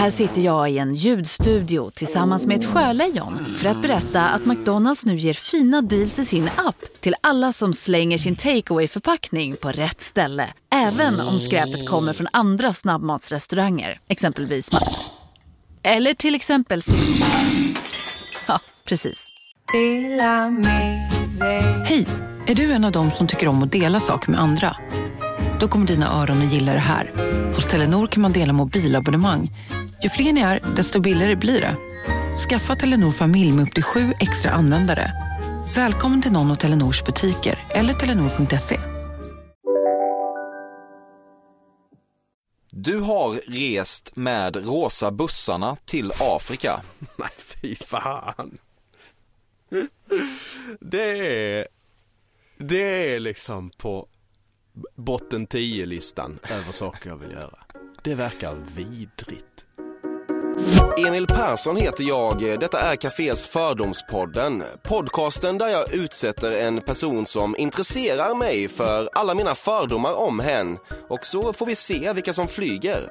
Här sitter jag i en ljudstudio tillsammans med ett sjölejon för att berätta att McDonald's nu ger fina deals i sin app till alla som slänger sin takeaway-förpackning på rätt ställe. Även om skräpet kommer från andra snabbmatsrestauranger, exempelvis eller till exempel ja, precis. Hej, är du en av dem som tycker om att dela saker med andra? Då kommer dina öron att gilla det här. Hos Telenor kan man dela mobilabonnemang. Ju fler ni är, desto billigare blir det. Skaffa Telenor familj med upp till 7 extra användare. Välkommen till någon av Telenors butiker eller telenor.se. Du har rest med rosa bussarna till Afrika. Nej, fy fan. Det är liksom på botten 10-listan över saker jag vill göra. Det verkar vidrigt. Emil Persson heter jag. Detta är Cafés fördomspodden. Podcasten där jag utsätter en person som intresserar mig för alla mina fördomar om hen. Och så får vi se vilka som flyger.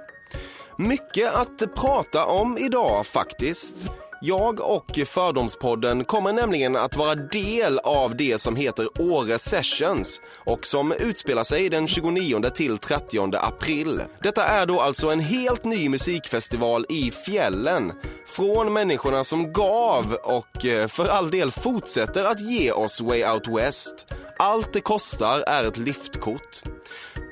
Mycket att prata om idag faktiskt. Jag och Fördomspodden kommer nämligen att vara del av det som heter Åre Sessions och som utspelar sig den 29 till 30 april. Detta är då alltså en helt ny musikfestival i fjällen från människorna som gav och för all del fortsätter att ge oss Way Out West. Allt det kostar är ett liftkort.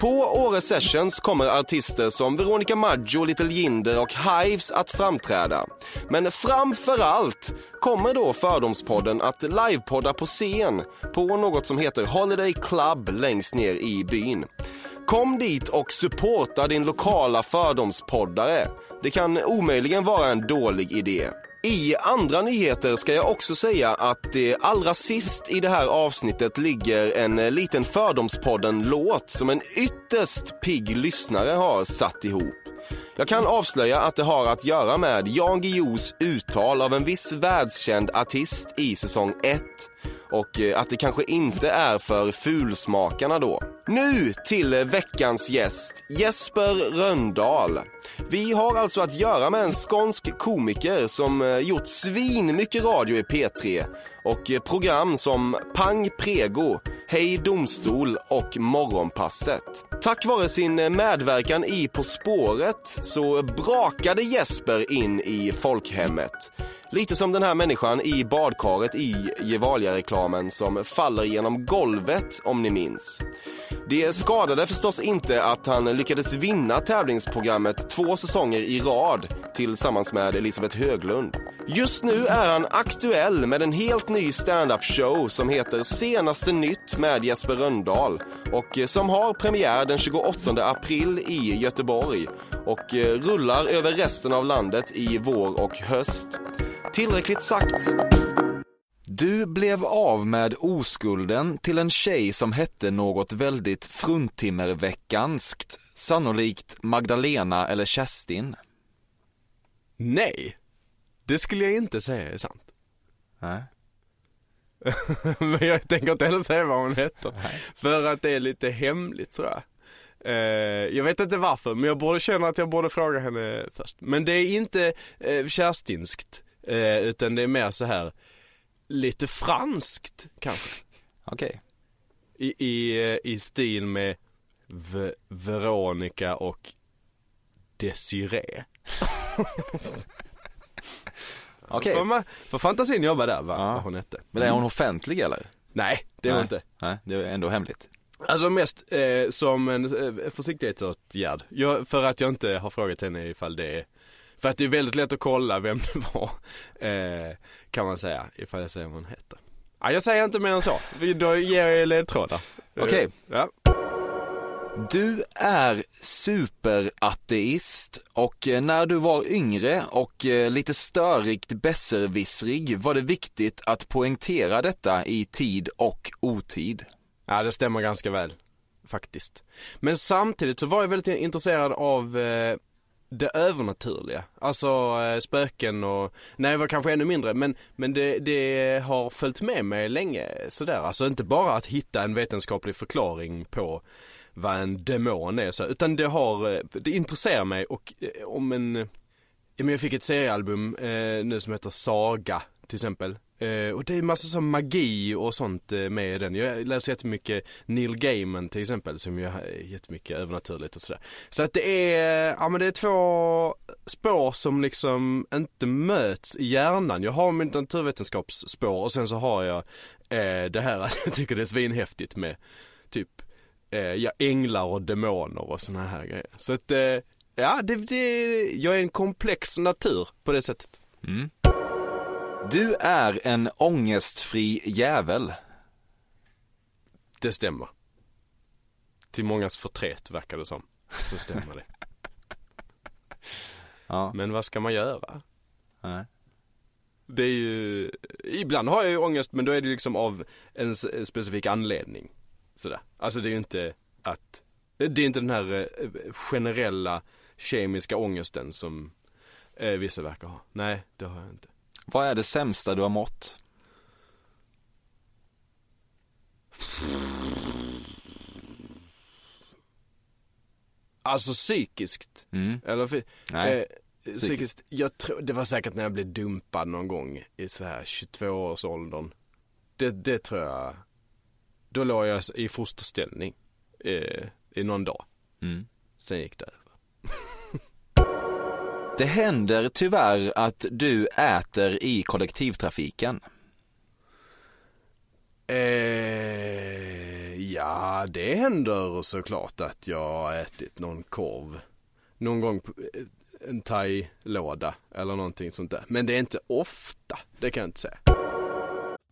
På Åre Sessions kommer artister som Veronica Maggio, Little Jinder och Hives att framträda. Men framförallt kommer då Fördomspodden att livepodda på scen på något som heter Holiday Club längst ner i byn. Kom dit och supporta din lokala fördomspoddare. Det kan omöjligen vara en dålig idé. I andra nyheter ska jag också säga att det allra sist i det här avsnittet ligger en liten Fördomspodden-låt som en ytterst pigg lyssnare har satt ihop. Jag kan avslöja att det har att göra med Jan Guillous uttal av en viss världskänd artist i säsong 1 och att det kanske inte är för fulsmakarna då. Nu till veckans gäst, Jesper Rönndahl. Vi har alltså att göra med en skånsk komiker som gjort svin mycket radio i P3 och program som Pang Prego, Hej domstol och Morgonpasset. Tack vare sin medverkan i På spåret så brakade Jesper in i folkhemmet. Lite som den här människan i badkaret i Gevalia-reklamen som faller genom golvet, om ni minns. Det skadade förstås inte att han lyckades vinna tävlingsprogrammet 2 säsonger i rad tillsammans med Elisabeth Höglund. Just nu är han aktuell med en helt ny stand-up-show som heter Senaste nytt med Jesper Rönndahl och som har premiär den 28 april i Göteborg och rullar över resten av landet i vår och höst. Tillräckligt sagt. Du blev av med oskulden till en tjej som hette något väldigt fruntimmerveckanskt, sannolikt Magdalena eller Kerstin. Nej, det skulle jag inte säga är sant. Nej. Men jag tänker inte heller säga vad hon heter. Nej. För att det är lite hemligt tror jag. Jag vet inte varför, men jag borde känna att jag borde fråga henne först. Men det är inte kerstinskt, utan det är mer så här lite franskt kanske. Okej. I stil med Veronica och Desiree. Okej. För fantasin jobbar där, vad hon hette. Men är hon offentlig eller? Nej, det är hon inte. Nej, det är ändå hemligt. Alltså mest som en försiktighetsåtgärd. För att jag inte har frågat henne ifall det är... För att det är väldigt lätt att kolla vem det var, kan man säga, ifall jag säger vad hon heter. Ja, jag säger inte mer än så. Då ger jag ledtrådar. Okej. Ja. Du är superateist och när du var yngre och lite störigt besserwissrig var det viktigt att poängtera detta i tid och otid. Ja, det stämmer ganska väl, faktiskt. Men samtidigt så var jag väldigt intresserad av det övernaturliga. Alltså spöken och... Nej, jag var kanske ännu mindre, men det har följt med mig länge. Sådär. Alltså inte bara att hitta en vetenskaplig förklaring på vad en demon är, så, utan det intresserar mig och om en... Ja, men jag fick ett seriealbum nu som heter Saga till exempel. Och det är massor som magi och sånt med den. Jag läser jättemycket Neil Gaiman till exempel, som ju är jättemycket övernaturligt och sådär. Så att det är, ja, men det är två spår som liksom inte möts i hjärnan. Jag har mitt naturvetenskapsspår och sen så har jag det här att jag tycker det är svinhäftigt med typ jag änglar och demoner och såna här grejer. Så att ja, jag är en komplex natur på det sättet. Mm. Du är en ångestfri jävel. Det stämmer. Till mångas förtret verkar det som. Så stämmer det. Ja. Men vad ska man göra? Nej. Det är ju... Ibland har jag ju ångest, men då är det liksom av en specifik anledning. Sådär. Alltså det är ju inte att... Det är inte den här generella kemiska ångesten som vissa verkar ha. Nej, det har jag inte. Vad är det sämsta du har mått? Alltså psykiskt? Mm. Eller, nej, psykiskt. Jag tror, det var säkert när jag blev dumpad någon gång i så här 22-årsåldern. Det tror jag. Då låg jag i fosterställning i någon dag. Mm. Sen gick det över. Det händer tyvärr att du äter i kollektivtrafiken. Ja, det händer såklart att jag har ätit någon korv. Någon gång en thai-låda eller någonting sånt där. Men det är inte ofta, det kan jag inte säga.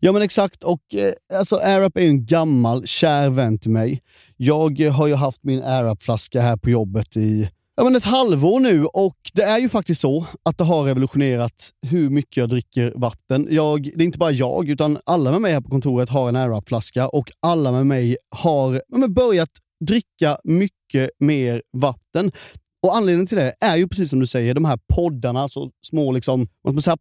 Ja, men exakt. Och alltså Air Up är ju en gammal kär vän till mig. Jag har ju haft min Air Up-flaska här på jobbet i ett halvår nu, och det är ju faktiskt så att det har revolutionerat hur mycket jag dricker vatten. Det är inte bara jag, utan alla med mig här på kontoret har en Air Up-flaska, och alla med mig har börjat dricka mycket mer vatten. Och anledningen till det är ju precis som du säger, de här poddarna, så små liksom, vad ska man säga,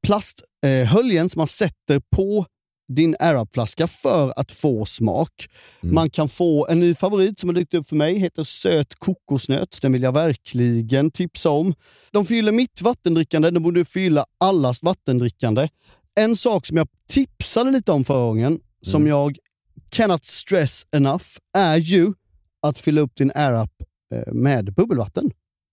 plasthöljen som man sätter på din Air Up-flaska för att få smak. Mm. Man kan få en ny favorit som har dykt upp för mig, heter söt kokosnöt. Den vill jag verkligen tipsa om. De fyller mitt vattendrickande, de borde fylla allas vattendrickande. En sak som jag tipsade lite om förra gången, som jag cannot stress enough, är ju att fylla upp din Air Up med bubbelvatten.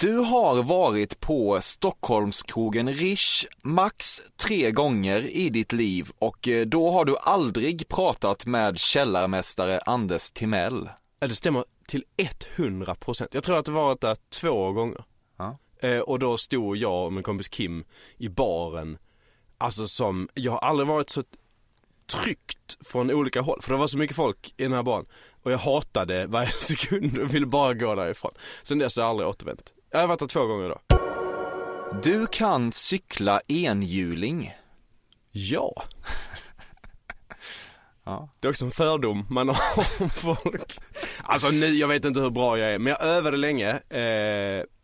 Du har varit på Stockholmskrogen Rish max 3 gånger i ditt liv, och då har du aldrig pratat med källarmästare Anders Timell. Det stämmer till 100%. Jag tror att det varit där 2 gånger. Ja. Och då stod jag och min kompis Kim i baren. Alltså som, jag har aldrig varit så tryckt från olika håll, för det var så mycket folk i den här baren. Och jag hatade varje sekund och ville bara gå därifrån. Sen dess har jag aldrig återvänt. Jag har varit där 2 gånger då. Du kan cykla enhjuling. Ja. Ja. Det är också en fördom man har om folk. Alltså nu, jag vet inte hur bra jag är. Men jag övade länge.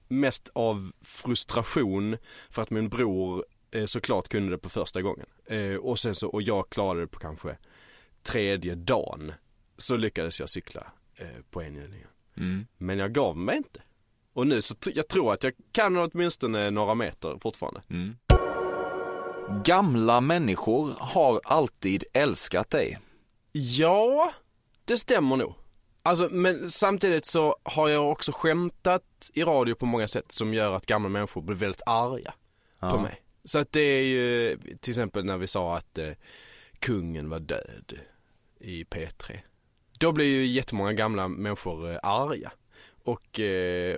Mest av frustration för att min bror såklart kunde det på första gången. Och sen så, och jag klarade det på kanske 3:e dagen. Så lyckades jag cykla på enhjulingen. Men jag gav mig inte. Och nu så jag tror att jag kan åtminstone några meter fortfarande. Gamla människor har alltid älskat dig. Ja, det stämmer nog. Alltså, men samtidigt så har jag också skämtat i radio på många sätt som gör att gamla människor blir väldigt arga på mig. Så att det är ju till exempel när vi sa att kungen var död i P3. Då blir ju jättemånga gamla människor arga. Och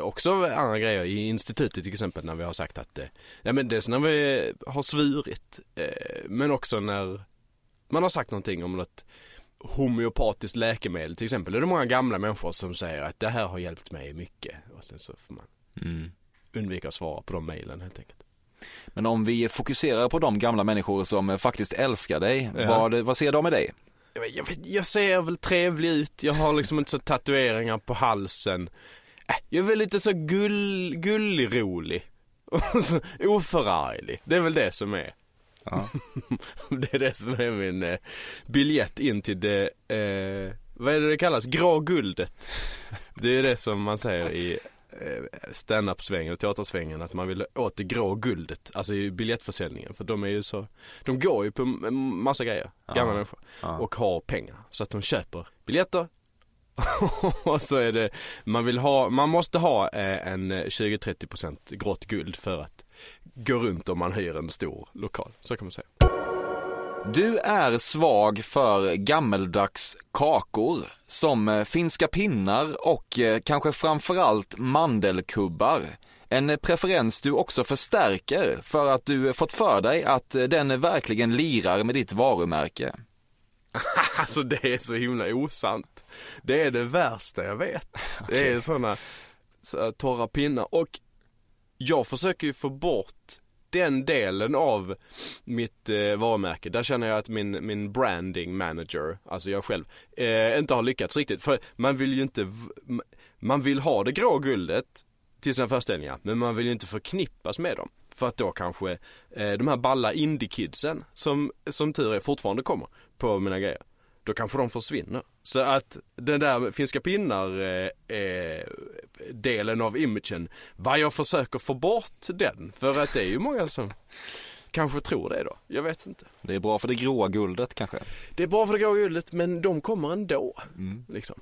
också andra grejer i institutet till exempel, när vi har sagt att ja, men det är så när vi har svurit. Men också när man har sagt någonting om något homeopatiskt läkemedel till exempel. Det är många gamla människor som säger att det här har hjälpt mig mycket. Och sen så får man undvika att svara på de mejlen helt enkelt. Men om vi fokuserar på de gamla människor som faktiskt älskar dig, vad ser de med dig? Jag ser väl trevlig ut. Jag har liksom inte så tatueringar på halsen. Jag är väl lite så gullig rolig. Oförarglig. Det är väl det som är. Ja. Det är det som är min biljett in till det. Vad är det kallas? Grå guldet. Det är det som man säger i stand-up-svängen och teatersvängen, att man vill åt det grå guldet, alltså i biljettförsäljningen, för de är ju så, de går ju på massa grejer, gamla människor, och har pengar, så att de köper biljetter och så är det, man måste ha en 20-30% grått guld för att går runt om man hyr en stor lokal. Så kan man säga. Du är svag för gammeldags kakor som finska pinnar och kanske framförallt mandelkubbar. En preferens du också förstärker för att du fått för dig att den verkligen lirar med ditt varumärke. Alltså det är så himla osant. Det är det värsta jag vet. Okay. Det är sådana så torra pinnar. Och jag försöker ju få bort den delen av mitt varumärke. Där känner jag att min branding manager, alltså jag själv, inte har lyckats riktigt. För man vill ju inte... Man vill ha det grå guldet till sina föreställningar, men man vill ju inte förknippas med dem. För att då kanske de här balla indie-kidsen som tur är fortfarande kommer på mina grejer, då kanske de försvinner. Så att den där finska pinnar delen av imagen, vad jag försöker få bort den. För att det är ju många som kanske tror det då. Jag vet inte. Det är bra för det gråa guldet kanske. Det är bra för det gråa guldet, men de kommer ändå. Mm. Liksom.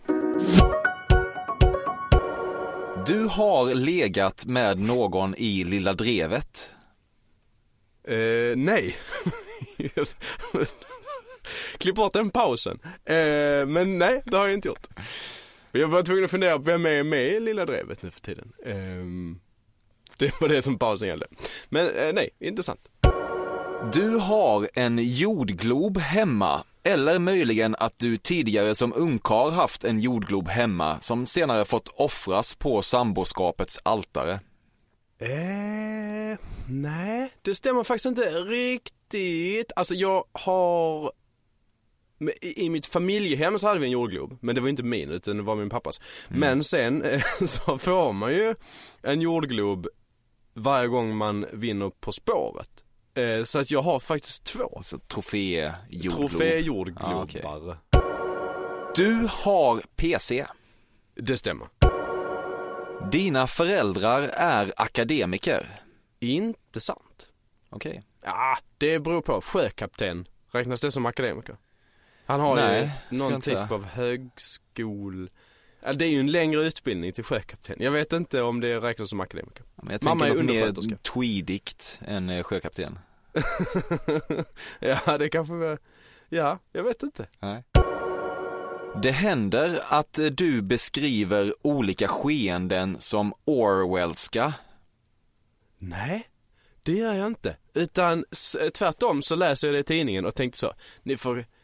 Du har legat med någon i Lilla Drevet? Nej. Klipp bort den pausen. Men nej, det har jag inte gjort. Jag var tvungen att fundera på vem är med i Lilla Drevet nu för tiden. Det var det som pausen gällde. Men nej, intressant. Du har en jordglob hemma. Eller möjligen att du tidigare som ungkarl haft en jordglob hemma som senare fått offras på samboskapets altare. Nej, det stämmer faktiskt inte riktigt. Alltså jag har... I mitt familjehem så hade vi en jordglob. Men det var inte min, utan det var min pappas. Mm. Men sen så får man ju en jordglob varje gång man vinner På spåret. Så att jag har faktiskt två. Så trofé jordglobar. Ah, okay. Du har PC. Det stämmer. Dina föräldrar är akademiker. Inte sant. Okej. Okay. Ja, det beror på. Sjökapten, räknas det som akademiker? Han har ju någon typ av högskol... Det är ju en längre utbildning till sjökapten. Jag vet inte om det räknas som akademiker. Jag mamma är undersköterska. Mer tweedikt än sjökapten. Ja, det kanske var... Ja, jag vet inte. Nej. Det händer att du beskriver olika skeenden som Orwellska. Nej, det gör jag inte. Utan tvärtom så läser jag det i tidningen och tänkte så.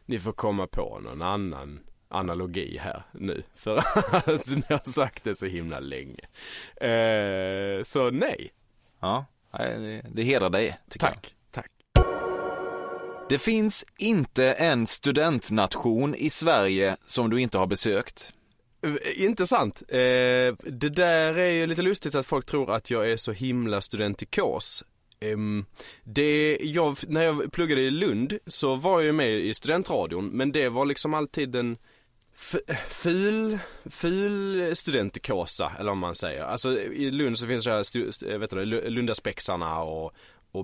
Ni får komma på någon annan analogi här nu. För att ni har sagt det så himla länge. Så nej. Ja, det hedrar dig. Tack. Det finns inte en studentnation i Sverige som du inte har besökt. Intressant. Det där är ju lite lustigt att folk tror att jag är så himla studentikos. När jag pluggade i Lund så var jag med i studentradion, men det var liksom alltid en ful studentkåsa, eller om man säger. Alltså i Lund så finns det här, vet du, Lundaspexarna och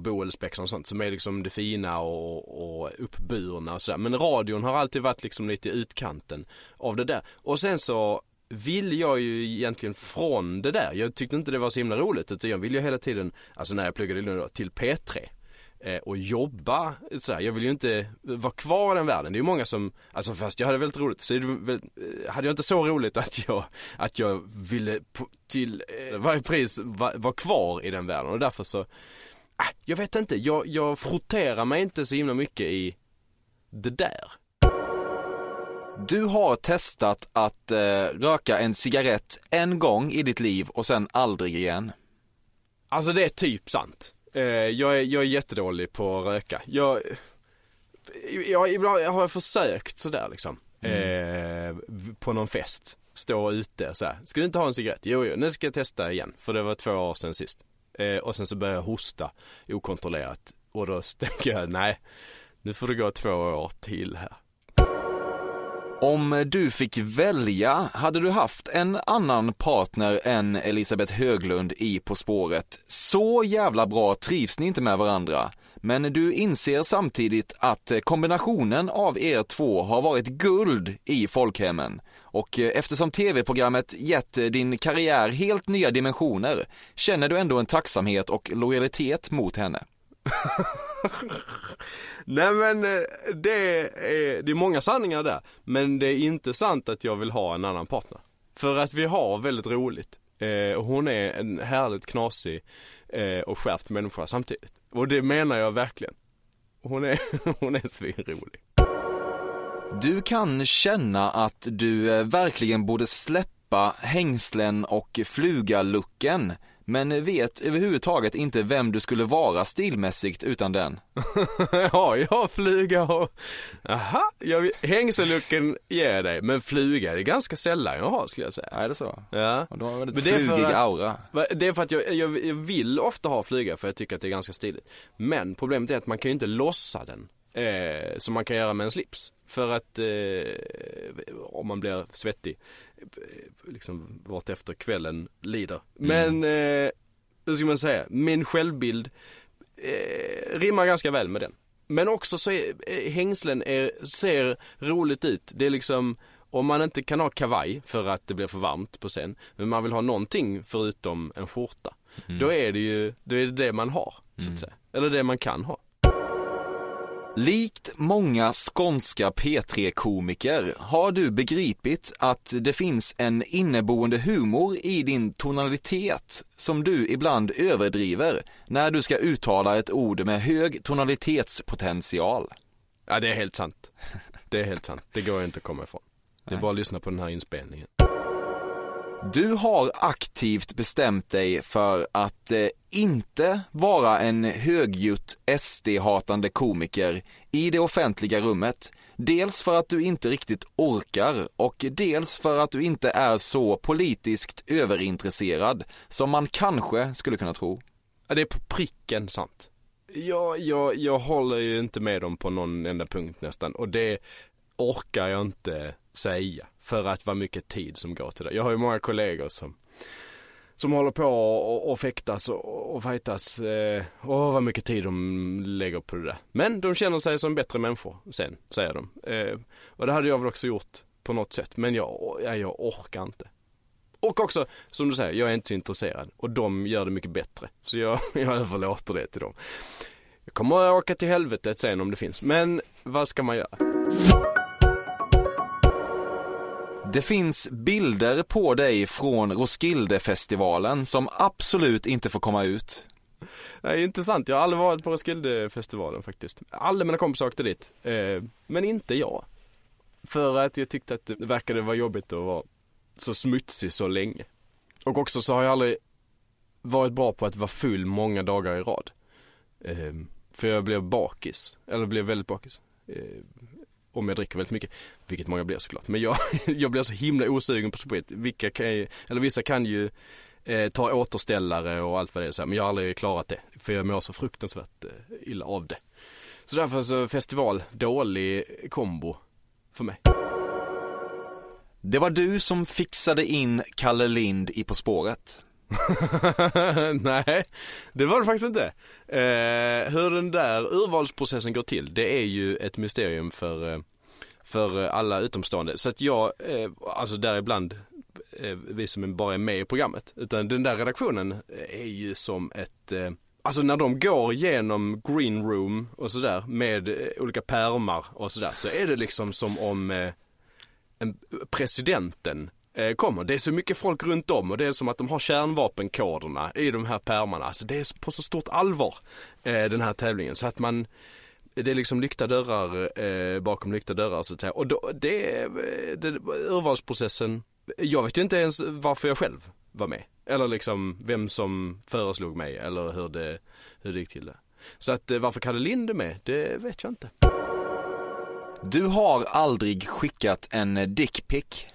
Boelspexarna och sånt som är liksom det fina och uppburna och sådär. Men radion har alltid varit liksom lite i utkanten av det där. Och sen så vill jag ju egentligen från det där. Jag tyckte inte det var så himla roligt, utan jag ville ju hela tiden, alltså när jag pluggade i Lund då, till P3 och jobba sådär. Jag vill ju inte vara kvar i den världen. Det är ju många som, alltså fast jag hade väldigt roligt, så hade jag inte så roligt att jag ville till varje pris vara kvar i den världen. Och därför så, jag vet inte, jag frotterar mig inte så himla mycket i det där. Du har testat att röka en cigarett en gång i ditt liv och sen aldrig igen. Alltså det är typ sant. Jag är jättedålig på att röka. Ibland har jag försökt sådär liksom. På någon fest. Stå ute såhär. Ska du inte ha en cigarett? Jo, nu ska jag testa igen. För det var 2 år sedan sist. Och sen så började jag hosta okontrollerat. Och då tänkte jag, nej, nu får det gå 2 år till här. Om du fick välja, hade du haft en annan partner än Elisabeth Höglund i På spåret? Så jävla bra trivs ni inte med varandra. Men du inser samtidigt att kombinationen av er två har varit guld i folkhemmen. Och eftersom tv-programmet gett din karriär helt nya dimensioner känner du ändå en tacksamhet och lojalitet mot henne. Nej, men det är många sanningar där. Men det är inte sant att jag vill ha en annan partner. För att vi har väldigt roligt. Hon är en härligt knasig och skärpt människa samtidigt. Och det menar jag verkligen. Hon är svinrolig. Du kan känna att du verkligen borde släppa hängslen och flugalucken, men vet överhuvudtaget inte vem du skulle vara stilmässigt utan den. Ja, jag flyga och... Aha, hängsellucken ger dig, men flyga det är ganska sällan jag har, skulle jag säga. Nej, det är så. Ja. Och då har jag väldigt flugig aura. Det är för att jag vill ofta ha flyga, för jag tycker att det är ganska stiligt. Men problemet är att man kan ju inte lossa den som man kan göra med en slips. För att om man blir svettig liksom vart efter kvällen lider. Men hur ska man säga, min självbild rimmar ganska väl med den. Men också så hängslen ser roligt ut. Det är liksom, om man inte kan ha kavaj för att det blir för varmt på scen, men man vill ha någonting förutom en skjorta, då är det ju det man har, så att säga. Eller det man kan ha. Likt många skånska P3-komiker har du begripit att det finns en inneboende humor i din tonalitet som du ibland överdriver när du ska uttala ett ord med hög tonalitetspotential. Ja, det är helt sant. Det är helt sant. Det går inte att komma ifrån. Det är bara att lyssna på den här inspelningen. Du har aktivt bestämt dig för att inte vara en högljutt SD-hatande komiker i det offentliga rummet. Dels för att du inte riktigt orkar och dels för att du inte är så politiskt överintresserad som man kanske skulle kunna tro. Ja, det är på pricken sant. Jag håller ju inte med dem på någon enda punkt nästan, och det orkar jag inte säga för att vad mycket tid som går till det. Jag har ju många kollegor som håller på och fäktas och fightas. Vad mycket tid de lägger på det där. Men de känner sig som bättre människor sen, säger de. Och det hade jag väl också gjort på något sätt. Men jag orkar inte. Och också, som du säger, jag är inte så intresserad. Och de gör det mycket bättre. Så jag överlåter det till dem. Jag kommer att åka till helvetet sen om det finns. Men vad ska man göra? Det finns bilder på dig från Roskildefestivalen som absolut inte får komma ut. Nej, intressant. Jag har aldrig varit på Roskildefestivalen faktiskt. Alla mina kompisar åkte dit, men inte jag. För att jag tyckte att det verkade vara jobbigt att vara så smutsig så länge. Och också så har jag aldrig varit bra på att vara full många dagar i rad. För jag blev bakis, eller blev väldigt bakis. Om jag dricker väldigt mycket, vilket många blir såklart. Men jag blir så himla osugen på sprit. Vissa kan ju ta återställare och allt vad det är. Men jag har aldrig klarat det, för jag mår så fruktansvärt illa av det. Så därför så festival, dålig kombo för mig. Det var du som fixade in Kalle Lind i På spåret. Nej, det var det faktiskt inte. Hur den där urvalsprocessen går till, det är ju ett mysterium för alla utomstående. Så att jag, alltså däribland vi som bara är med i programmet, utan den där redaktionen är ju som ett... Alltså när de går genom green room och sådär med olika pärmar och sådär, så är det liksom som om presidenten kommer. Det är så mycket folk runt om, och det är som att de har kärnvapenkoderna i de här pärmarna. Alltså det är på så stort allvar den här tävlingen, så att det är liksom lyckta dörrar bakom lyckta dörrar, så att säga. Och då, det urvalsprocessen, jag vet ju inte ens varför jag själv var med, eller liksom vem som föreslog mig, eller hur det gick till det. Så att varför Kalle Lind är med, det vet jag inte. Du har aldrig skickat en dickpic.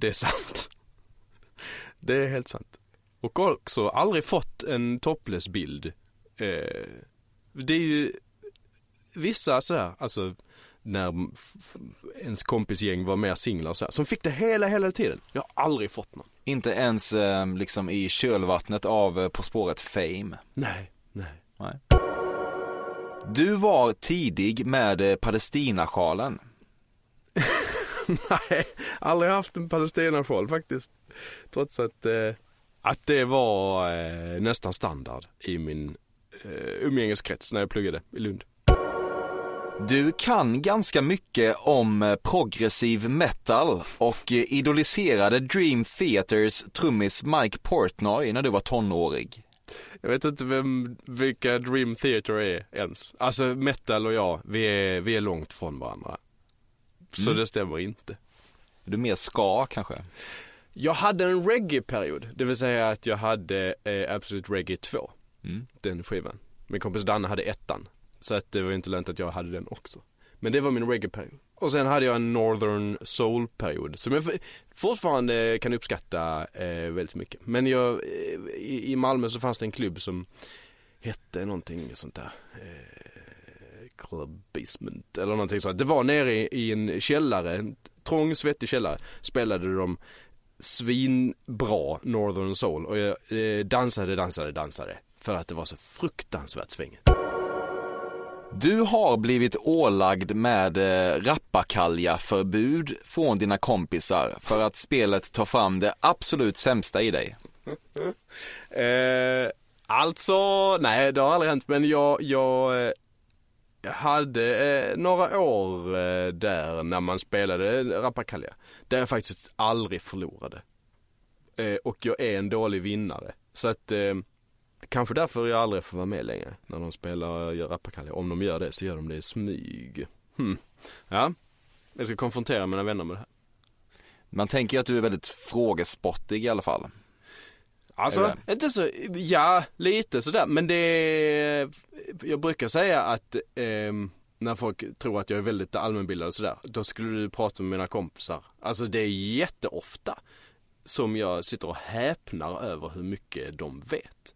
Det är sant. Det är helt sant. Och också aldrig fått en topless bild. Det är ju vissa sådär, alltså när ens kompisgäng var mer singlar och sådär, som fick det hela tiden. Jag har aldrig fått någon. Inte ens liksom i kölvattnet av På spåret fame. Nej. Du var tidig med Palestinasjalen. Nej, aldrig haft en palestinasjal faktiskt. Trots att det var nästan standard i min umgängeskrets när jag pluggade i Lund. Du kan ganska mycket om progressiv metal och idoliserade Dream Theaters trummis Mike Portnoy när du var tonårig. Jag vet inte vilka Dream Theater är ens. Alltså metal och jag, vi är långt från varandra. Så det stämmer inte. Är du mer ska kanske? Jag hade en reggae-period. Det vill säga att jag hade Absolute Reggae 2. Mm. Den skivan. Min kompis Danne hade ettan. Så att det var inte lönt att jag hade den också. Men det var min reggae-period. Och sen hade jag en Northern Soul-period. Som jag fortfarande kan uppskatta väldigt mycket. Men i Malmö så fanns det en klubb som hette någonting sånt där. Club Basement eller någonting sånt. Det var nere i en källare. En trång, svettig källare. Spelade de svinbra Northern Soul. Och jag dansade. För att det var så fruktansvärt svänget. Du har blivit ålagd med rappakalja-förbud från dina kompisar för att spelet tar fram det absolut sämsta i dig. Nej, det har aldrig hänt. Men jag hade några år där när man spelade rappakalja. Där jag faktiskt aldrig förlorade. Och jag är en dålig vinnare. Så att... kanske därför jag aldrig får vara med längre när de spelar gör rappakalja. Om de gör det så gör de det i smyg. Ja, jag ska konfrontera mina vänner med det här. Man tänker ju att du är väldigt frågesportig i alla fall. Alltså, inte så... Ja, lite sådär. Men det... Jag brukar säga att när folk tror att jag är väldigt allmänbildad och sådär, då skulle du prata med mina kompisar. Alltså, det är jätteofta som jag sitter och häpnar över hur mycket de vet.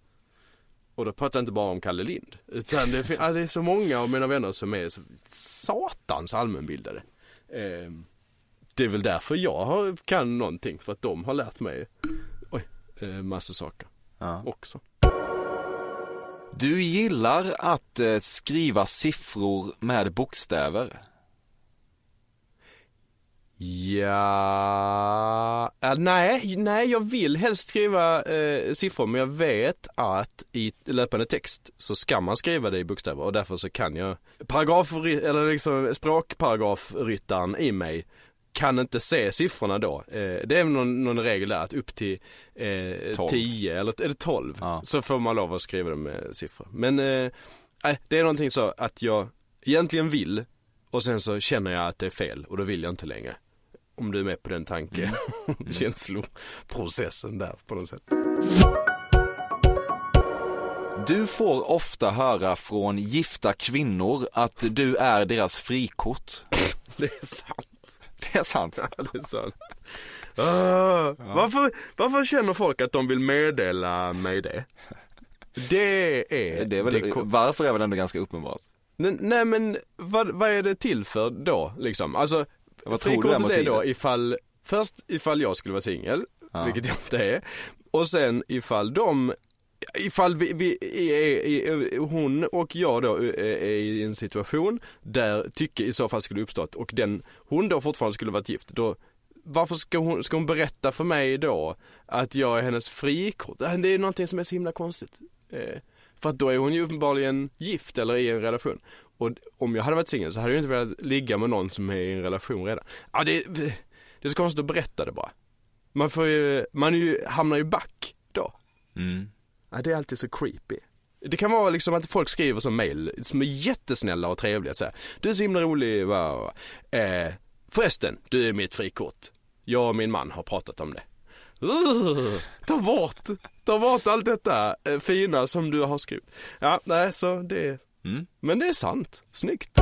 Och då pratar jag inte bara om Kalle Lind. Utan det är så många av mina vänner som är satans allmänbildade. Det är väl därför jag kan någonting. För att de har lärt mig massa saker också. Du gillar att skriva siffror med bokstäver. Ja, nej, jag vill helst skriva siffror, men jag vet att i löpande text så ska man skriva det i bokstäver, och därför så kan jag språkparagrafryttaren i mig kan inte se siffrorna då. Det är någon regel där att upp till 10 eller 12 så får man lov att skriva det med siffror. Men det är någonting så att jag egentligen vill, och sen så känner jag att det är fel och då vill jag inte längre. Om du är med på den känsloprocessen där på något sätt. Du får ofta höra från gifta kvinnor att du är deras frikort. Det är sant. Det är sant. Ja, det är sant. Varför känner folk att de vill meddela mig det? Varför är väl ändå ganska uppenbart? Nej, men vad är det till för då? Liksom? Alltså, vad tror du det då? Ifall jag skulle vara singel, vilket jag inte är. Och sen ifall hon och jag då är i en situation där tycke i så fall skulle uppstått, och hon då fortfarande skulle varit gift, då varför ska hon berätta för mig då att jag är hennes frikort? Det är någonting som är så himla konstigt. För att då är hon ju uppenbarligen gift eller i en relation. Och om jag hade varit singel så hade jag inte velat ligga med någon som är i en relation redan. Ja, det är så konstigt att berätta det bara. Man hamnar ju back då. Mm. Ja, det är alltid så creepy. Det kan vara liksom att folk skriver som mejl som är jättesnälla och trevliga. Så här, du är så himla rolig. Förresten, du är mitt frikort. Jag och min man har pratat om det. Ta bort allt detta fina som du har skrivit. Ja, nej, så det... Men det är sant. Snyggt.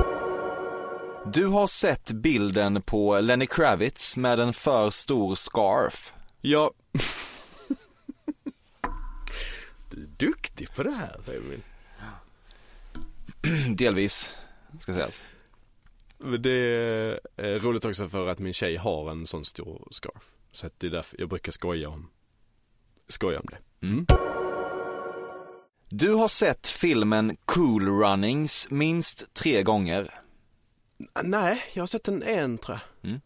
Du har sett bilden på Lenny Kravitz med en för stor scarf. Ja. Du är duktig på det här, Emil. Delvis, ska sägas. Det är roligt också för att min tjej har en sån stor scarf. Så det är därför jag brukar skoja om det. Mm. Du har sett filmen Cool Runnings minst 3 gånger. Nej, jag har sett den en, tror jag.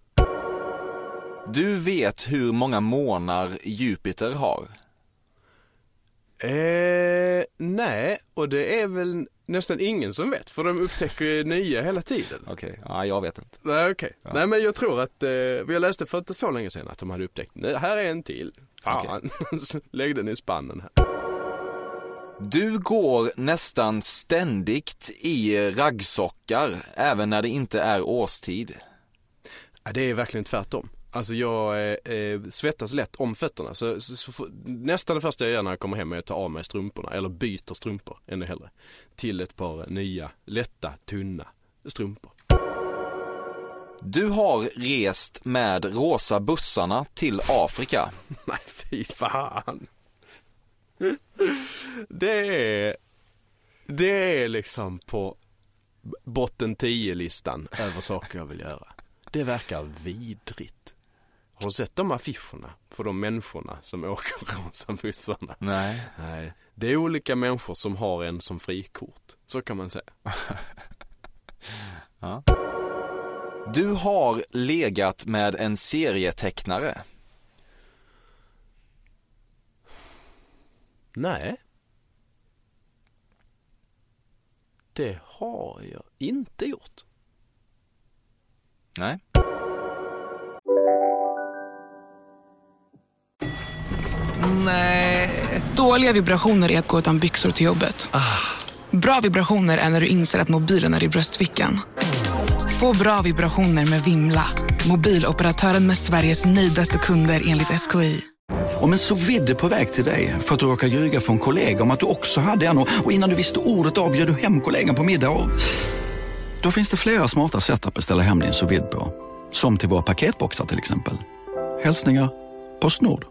Du vet hur många månar Jupiter har? Nej, och det är väl nästan ingen som vet, för de upptäcker nya hela tiden. Okej, ja, jag vet inte. Nej, okej. Ja. Nej, men jag tror att jag läste för inte så länge sedan att de hade upptäckt. Nej, här är en till. Fan, okay. Lägg den i spannen här. Du går nästan ständigt i raggsockar, även när det inte är årstid. Ja, det är verkligen tvärtom. Alltså jag svettas lätt om fötterna. Så nästan det första jag gör när jag kommer hem är att ta av mig strumporna. Eller byter strumpor, ännu hellre. Till ett par nya, lätta, tunna strumpor. Du har rest med rosa bussarna till Afrika. Nej, fy fan. Det är liksom på botten 10-listan över saker jag vill göra. Det verkar vidrigt. Har du sett de affischerna på de människorna som åker rosa bussarna? Nej. Det är olika människor som har en som frikort. Så kan man säga. Ja. Du har legat med en serietecknare. Nej. Det har jag inte gjort. Nej. Nej. Dåliga vibrationer är att gå utan byxor till jobbet. Bra vibrationer är när du inser att mobilen är i bröstfickan. Få bra vibrationer med Vimla. Mobiloperatören med Sveriges nöjdaste kunder enligt SKI. Om en sovidde på väg till dig för att du råkar ljuga från kollega om att du också hade en och innan du visste ordet av bjöd du hem kollegan på middag och... Då finns det flera smarta sätt att beställa hem din sovidde på. Som till våra paketboxar till exempel. Hälsningar Postnord.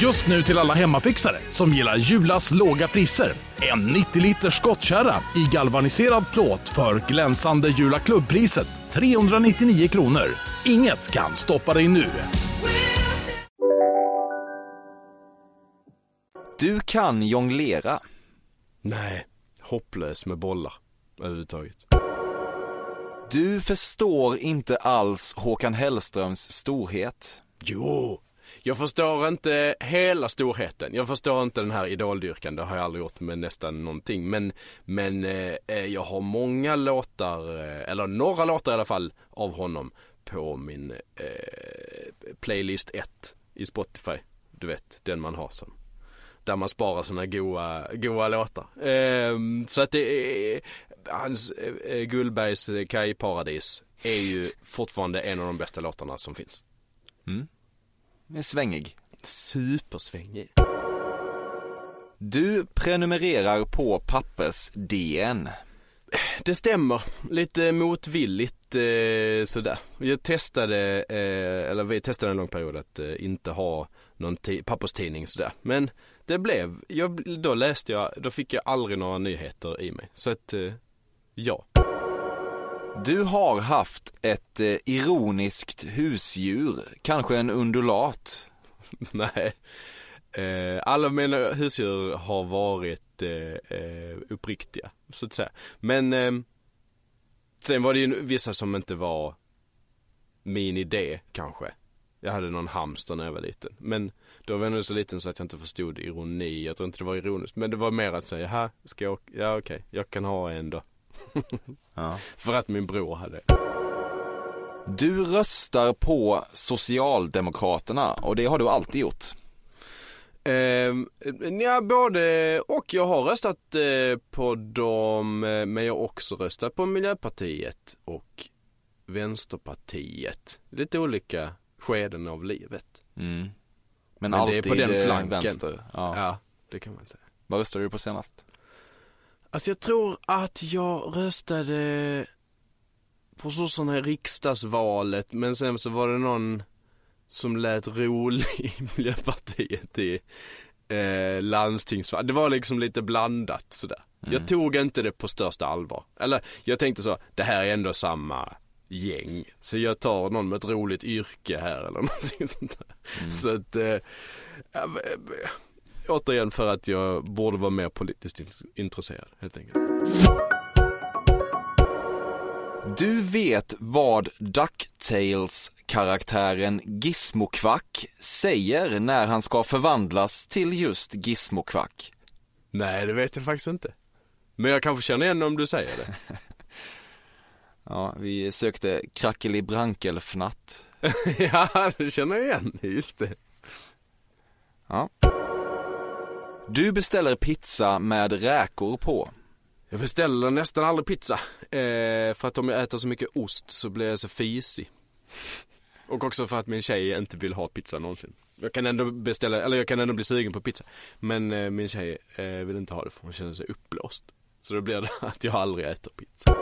Just nu till alla hemmafixare som gillar Julas låga priser. En 90-liter skottkärra i galvaniserad plåt för glänsande Jula klubbpriset 399 kronor. Inget kan stoppa dig nu. Du kan jonglera. Nej, hopplös med bollar överhuvudtaget. Du förstår inte alls Håkan Hellströms storhet. Jo, jag förstår inte hela storheten. Jag förstår inte den här idoldyrkan. Det har jag aldrig gjort med nästan någonting. Men jag har många låtar, eller några låtar i alla fall, av honom på min playlist 1 i Spotify. Du vet, den man har som. Där man sparar såna goa låtar. Så att det är, hans Gullbergs Kajparadis är ju fortfarande en av de bästa låtarna som finns. Mm. Det är svängig. Supersvängig. Du prenumererar på Pappers DN. Det stämmer. Lite motvilligt sådär. Vi testade en lång period att inte ha någon papperstidning sådär. Men det blev, då fick jag aldrig några nyheter i mig. Så att, ja. Du har haft ett ironiskt husdjur. Kanske en undulat. Nej. Alla mina husdjur har varit uppriktiga, så att säga. Men sen var det ju vissa som inte var min idé, kanske. Jag hade någon hamster när jag var liten. Men då var jag så liten så att jag inte förstod ironi. Jag tror inte det var ironiskt. Men det var mer att säga, här ska jag... Ja, okej. Jag kan ha en då. Ja. För att min bror hade... Du röstar på Socialdemokraterna. Och det har du alltid gjort. Ja, både och. Jag har röstat på dem. Men jag har också röstat på Miljöpartiet och Vänsterpartiet. Lite olika... skeden av livet. Mm. Men alltid det är på den flanken. Vänster. Ja, det kan man säga. Vad röstade du på senast? Alltså jag tror att jag röstade på sådana här riksdagsvalet, men sen så var det någon som lät rolig i Miljöpartiet i landstingsvalet. Det var liksom lite blandat sådär. Mm. Jag tog inte det på största allvar. Eller jag tänkte så, det här är ändå samma gäng. Så jag tar någon med ett roligt yrke här eller någonting sånt där. Mm. Så att återigen för att jag borde vara mer politiskt intresserad helt enkelt. Du vet vad DuckTales-karaktären Gizmo Kvack säger när han ska förvandlas till just Gizmo Kvack? Nej, det vet jag faktiskt inte. Men jag kanske känner igen om du säger det. Ja, vi sökte Krackelibrankelfnatt. Ja, det känner jag igen. Just det. Ja. Du beställer pizza med räkor på. Jag beställer nästan aldrig pizza. För att om jag äter så mycket ost så blir jag så fisig. Och också för att min tjej inte vill ha pizza någonsin. Jag kan ändå bli sugen på pizza. Men min tjej vill inte ha det för hon känner sig uppblåst. Så då blir det att jag aldrig äter pizza.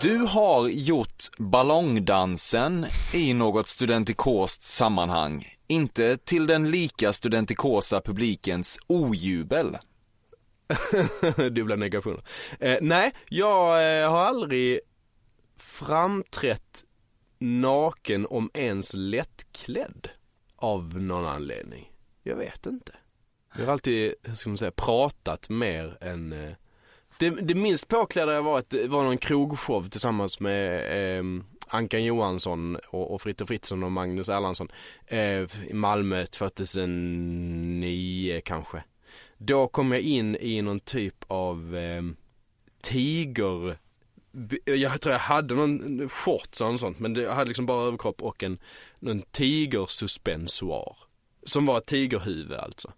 Du har gjort ballongdansen i något studentikost sammanhang. Inte till den lika studentikosa publikens ojubel. Dubbla negationer. Nej, jag har aldrig framträtt naken om ens lättklädd av någon anledning. Jag vet inte. Jag har alltid, pratat mer än... Det minst påklädda jag var någon krogshow tillsammans med Ankan Johansson och Fritte Fritzson och Magnus Erlandsson i Malmö 2009 kanske. Då kom jag in i någon typ av tiger... Jag tror jag hade någon shorts och sånt, men jag hade liksom bara överkropp och en tigersuspensoar. Som var ett tigerhuvud alltså.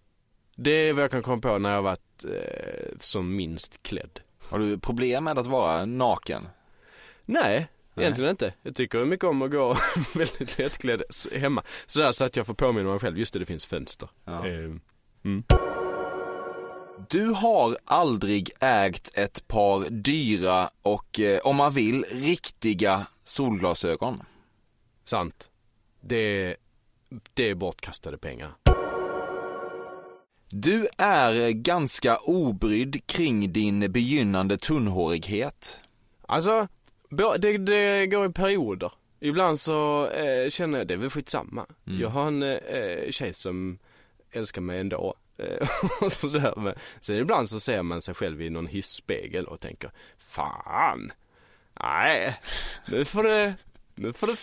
Det är vad jag kan komma på när jag varit som minst klädd. Har du problem med att vara naken? Nej, egentligen inte. Jag tycker mycket om att gå väldigt lättklädd hemma. Så att jag får påminna mig själv. Just det, det finns fönster. Ja. Du har aldrig ägt ett par dyra och, om man vill, riktiga solglasögon. Sant. Det är bortkastade pengar. Du är ganska obrydd kring din begynnande tunnhårighet. Alltså, det går i perioder. Ibland så känner jag det är väl skitsamma. Jag har en tjej som älskar mig ändå. Och sådär. Men sen ibland så ser man sig själv i någon hisspegel och tänker, fan, nej, nu får det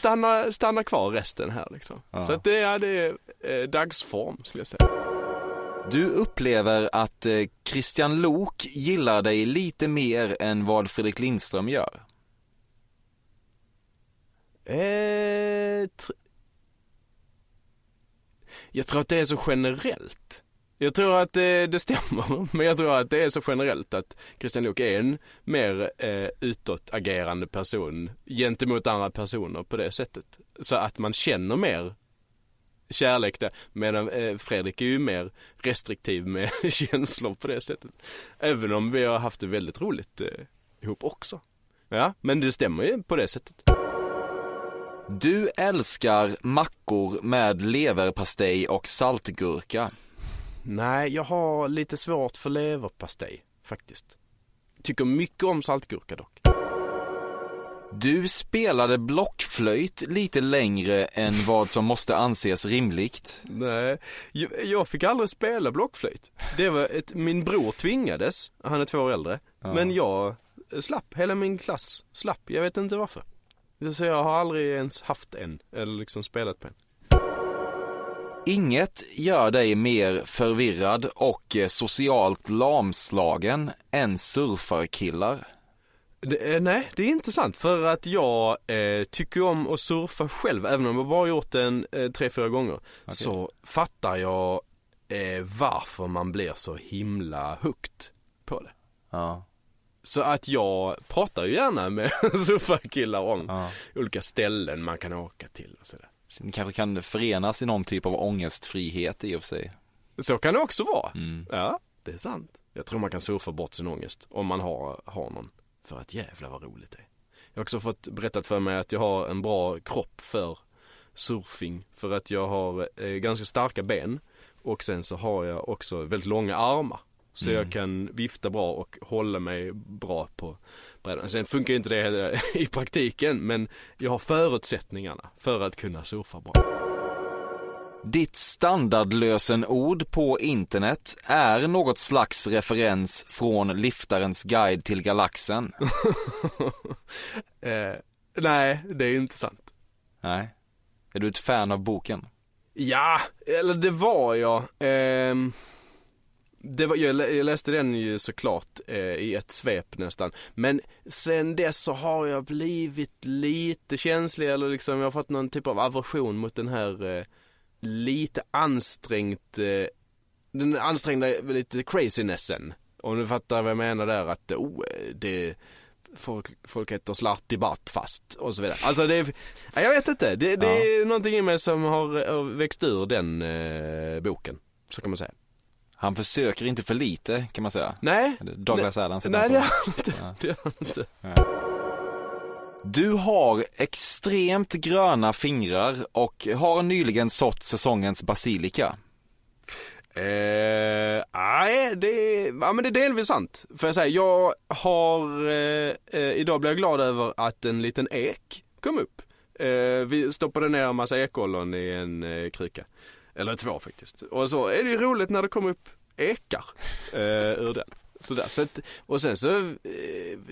stanna kvar resten här liksom. Ja. Så att det är dagsform skulle jag säga. Du upplever att Christian Lok gillar dig lite mer än vad Fredrik Lindström gör. Jag tror att det är så generellt. Jag tror att det stämmer, men jag tror att det är så generellt att Christian Lok är en mer utåtagerande person gentemot andra personer på det sättet. Så att man känner mer kärlek där, medan Fredrik är ju mer restriktiv med känslor på det sättet. Även om vi har haft det väldigt roligt ihop också. Ja, men det stämmer ju på det sättet. Du älskar mackor med leverpastej och saltgurka. Nej, jag har lite svårt för leverpastej, faktiskt. Tycker mycket om saltgurka dock. Du spelade blockflöjt lite längre än vad som måste anses rimligt. Nej, jag fick aldrig spela blockflöjt. Det var min bror tvingades, han är 2 år äldre. Ja. Men jag slapp, hela min klass slapp. Jag vet inte varför. Så jag har aldrig ens haft en, eller liksom spelat på en. Inget gör dig mer förvirrad och socialt lamslagen än surfarkillar. Nej, det är intressant för att jag tycker om att surfa själv. Även om jag bara gjort den 3-4 gånger. Okay. Så fattar jag varför man blir så himla högt på det. Ja. Så att jag pratar ju gärna med surfarkillar om olika ställen man kan åka till och sådär. Ni kanske kan förenas i någon typ av ångestfrihet i och för sig. Så kan det också vara. Mm. Ja, det är sant. Jag tror man kan surfa bort sin ångest om man har någon. För att jävla vad roligt det är. Jag har också fått berättat för mig att jag har en bra kropp för surfing. För att jag har ganska starka ben. Och sen så har jag också väldigt långa armar. Så jag kan vifta bra och hålla mig bra på brädan. Sen funkar inte det i praktiken, men jag har förutsättningarna för att kunna surfa bra. Ditt standardlösenord på internet är något slags referens från Liftarens guide till galaxen. Nej, det är inte sant. Nej. Är du ett fan av boken? Ja, eller det var jag. Jag läste den ju såklart i ett svep nästan. Men sen dess så har jag blivit lite känslig, eller liksom jag har fått någon typ av aversion mot den här lite ansträngt, den ansträngda lite crazinessen. Om du fattar vad jag menar där, att det folk heter slart i bart fast och så vidare. Alltså det, jag vet inte, det är någonting i mig som har växt ur den boken, så kan man säga. Han försöker inte för lite, kan man säga. Nej. Douglas Adams. Nej, det gör han inte. Du har extremt gröna fingrar och har nyligen sått säsongens basilika. Nej, det är delvis sant. För jag säger, jag har idag blev jag glad över att en liten ek kom upp. Vi stoppade ner en massa ekollon i en kryka. Eller två faktiskt. Och så är det ju roligt när det kommer upp ekar ur den. Sådär. Så att, och sen så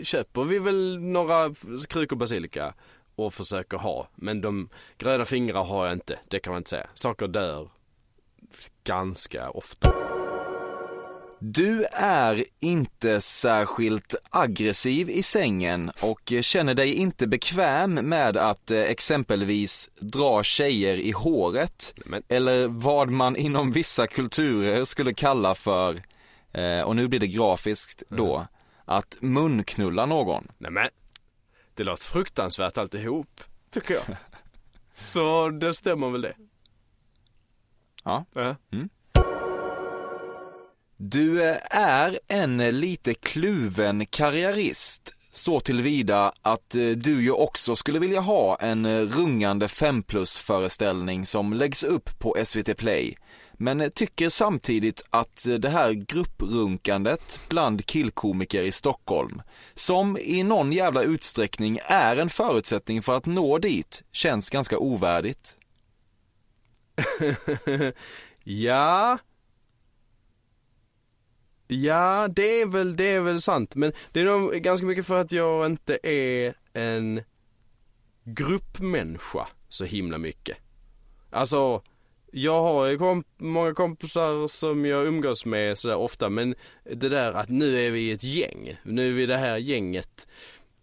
köper vi väl några krukor basilika och försöker ha. Men de gröna fingrar har jag inte. Det kan man inte säga. Saker dör ganska ofta. Du är inte särskilt aggressiv i sängen och känner dig inte bekväm med att exempelvis dra tjejer i håret. Men. Eller vad man inom vissa kulturer skulle kalla för, och nu blir det grafiskt då, att munknulla någon. Nej men, det låter fruktansvärt alltihop, tycker jag. Så det stämmer väl det. Ja. Mm. Du är en lite kluven karriärist, så tillvida att du ju också skulle vilja ha en rungande 5+-föreställning som läggs upp på SVT Play. Men tycker samtidigt att det här grupprunkandet bland killkomiker i Stockholm, som i någon jävla utsträckning är en förutsättning för att nå dit, känns ganska ovärdigt. Ja... Ja, det är väl sant. Men det är nog ganska mycket för att jag inte är en gruppmänniska så himla mycket. Alltså, jag har ju många kompisar som jag umgås med så där ofta. Men det där att nu är vi ett gäng, nu är vi det här gänget.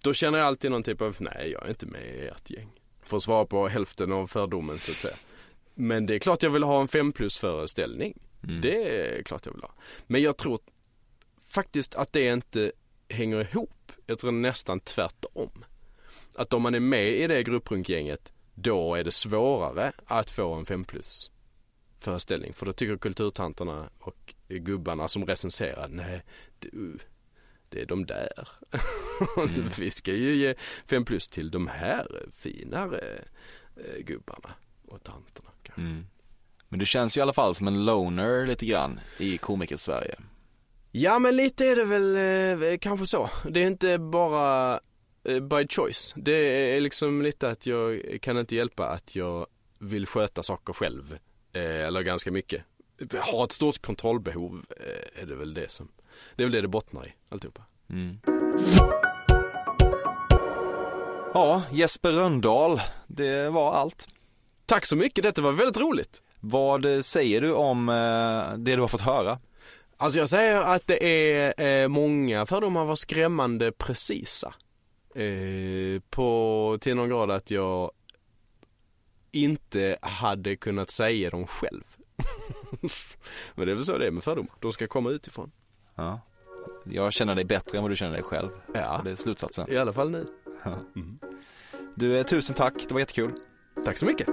Då känner jag alltid någon typ av, nej jag är inte med i ett gäng. Får svara på hälften av fördomen så att säga. Men det är klart jag vill ha en 5+-föreställning. Mm. Det är klart jag vill ha. Men jag tror faktiskt att det inte hänger ihop. Jag tror nästan tvärtom. Att om man är med i det grupprunkgänget, då är det svårare att få en 5+-föreställning. För då tycker kulturtanterna och gubbarna som recenserar, nej, det är de där. Mm. Vi ska ju ge 5+ till de här finare gubbarna och tanterna. Mm. Men det känns ju i alla fall som en loner lite grann i komikersverige. Ja, men lite är det väl kanske så. Det är inte bara by choice. Det är liksom lite att jag kan inte hjälpa att jag vill sköta saker själv. Eller ganska mycket. Jag har ett stort kontrollbehov, är det väl det som... Det är väl det bottnar i, alltihopa. Mm. Ja, Jesper Rönndahl, det var allt. Tack så mycket, detta var väldigt roligt. Vad säger du om det du har fått höra? Alltså jag säger att det är många fördomar var skrämmande precisa. Till någon grad att jag inte hade kunnat säga dem själv. Men det är väl så det är med fördomar. De ska komma utifrån. Ja. Jag känner dig bättre än vad du känner dig själv. Ja. Det är slutsatsen. I alla fall nu. Mm. Du, tusen tack. Det var jättekul. Tack så mycket.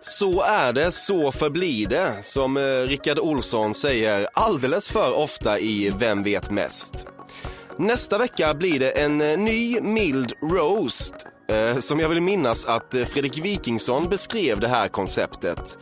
Så är det, så förblir det, som Rickard Olsson säger alldeles för ofta i Vem vet mest. Nästa vecka blir det en ny mild roast som jag vill minnas att Fredrik Wikingsson beskrev det här konceptet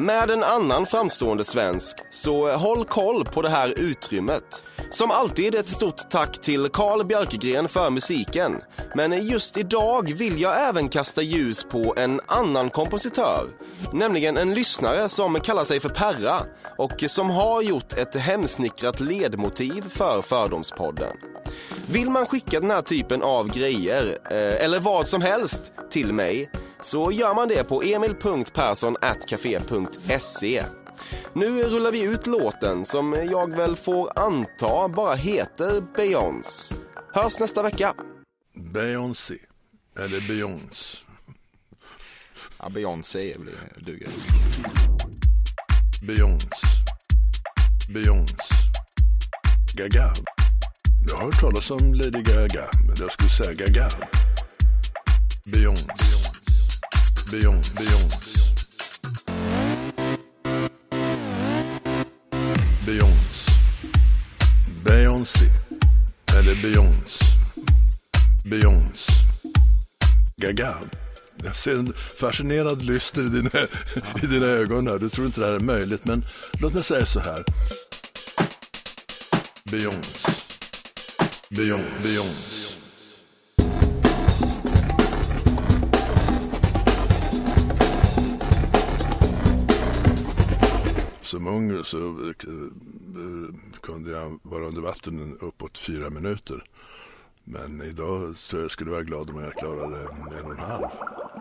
med en annan framstående svensk, så håll koll på det här utrymmet. Som alltid ett stort tack till Carl Björkegren för musiken, men just idag vill jag även kasta ljus på en annan kompositör, nämligen en lyssnare som kallar sig för Perra och som har gjort ett hemsnickrat ledmotiv för Fördomspodden. Vill man skicka den här typen av grejer eller vad som helst till mig, så gör man det på emil.persson@cafe.se. Nu rullar vi ut låten som jag väl får anta bara heter Beyoncé. Hörs nästa vecka. Beyoncé eller Beyoncé. Ja, Beyoncé duger. Beyoncé. Gaga. Jag har hört talas om Lady Gaga, men jag skulle säga Gaga. Beyoncé eller Beyoncé. Gaga. Jag ser en fascinerad lyster i dina ögon här. Du tror inte det här är möjligt, men låt mig säga så här. Beyoncé. Som ung så kunde jag vara under vatten uppåt 4 minuter. Men idag tror jag skulle vara glad om jag klarade 1,5.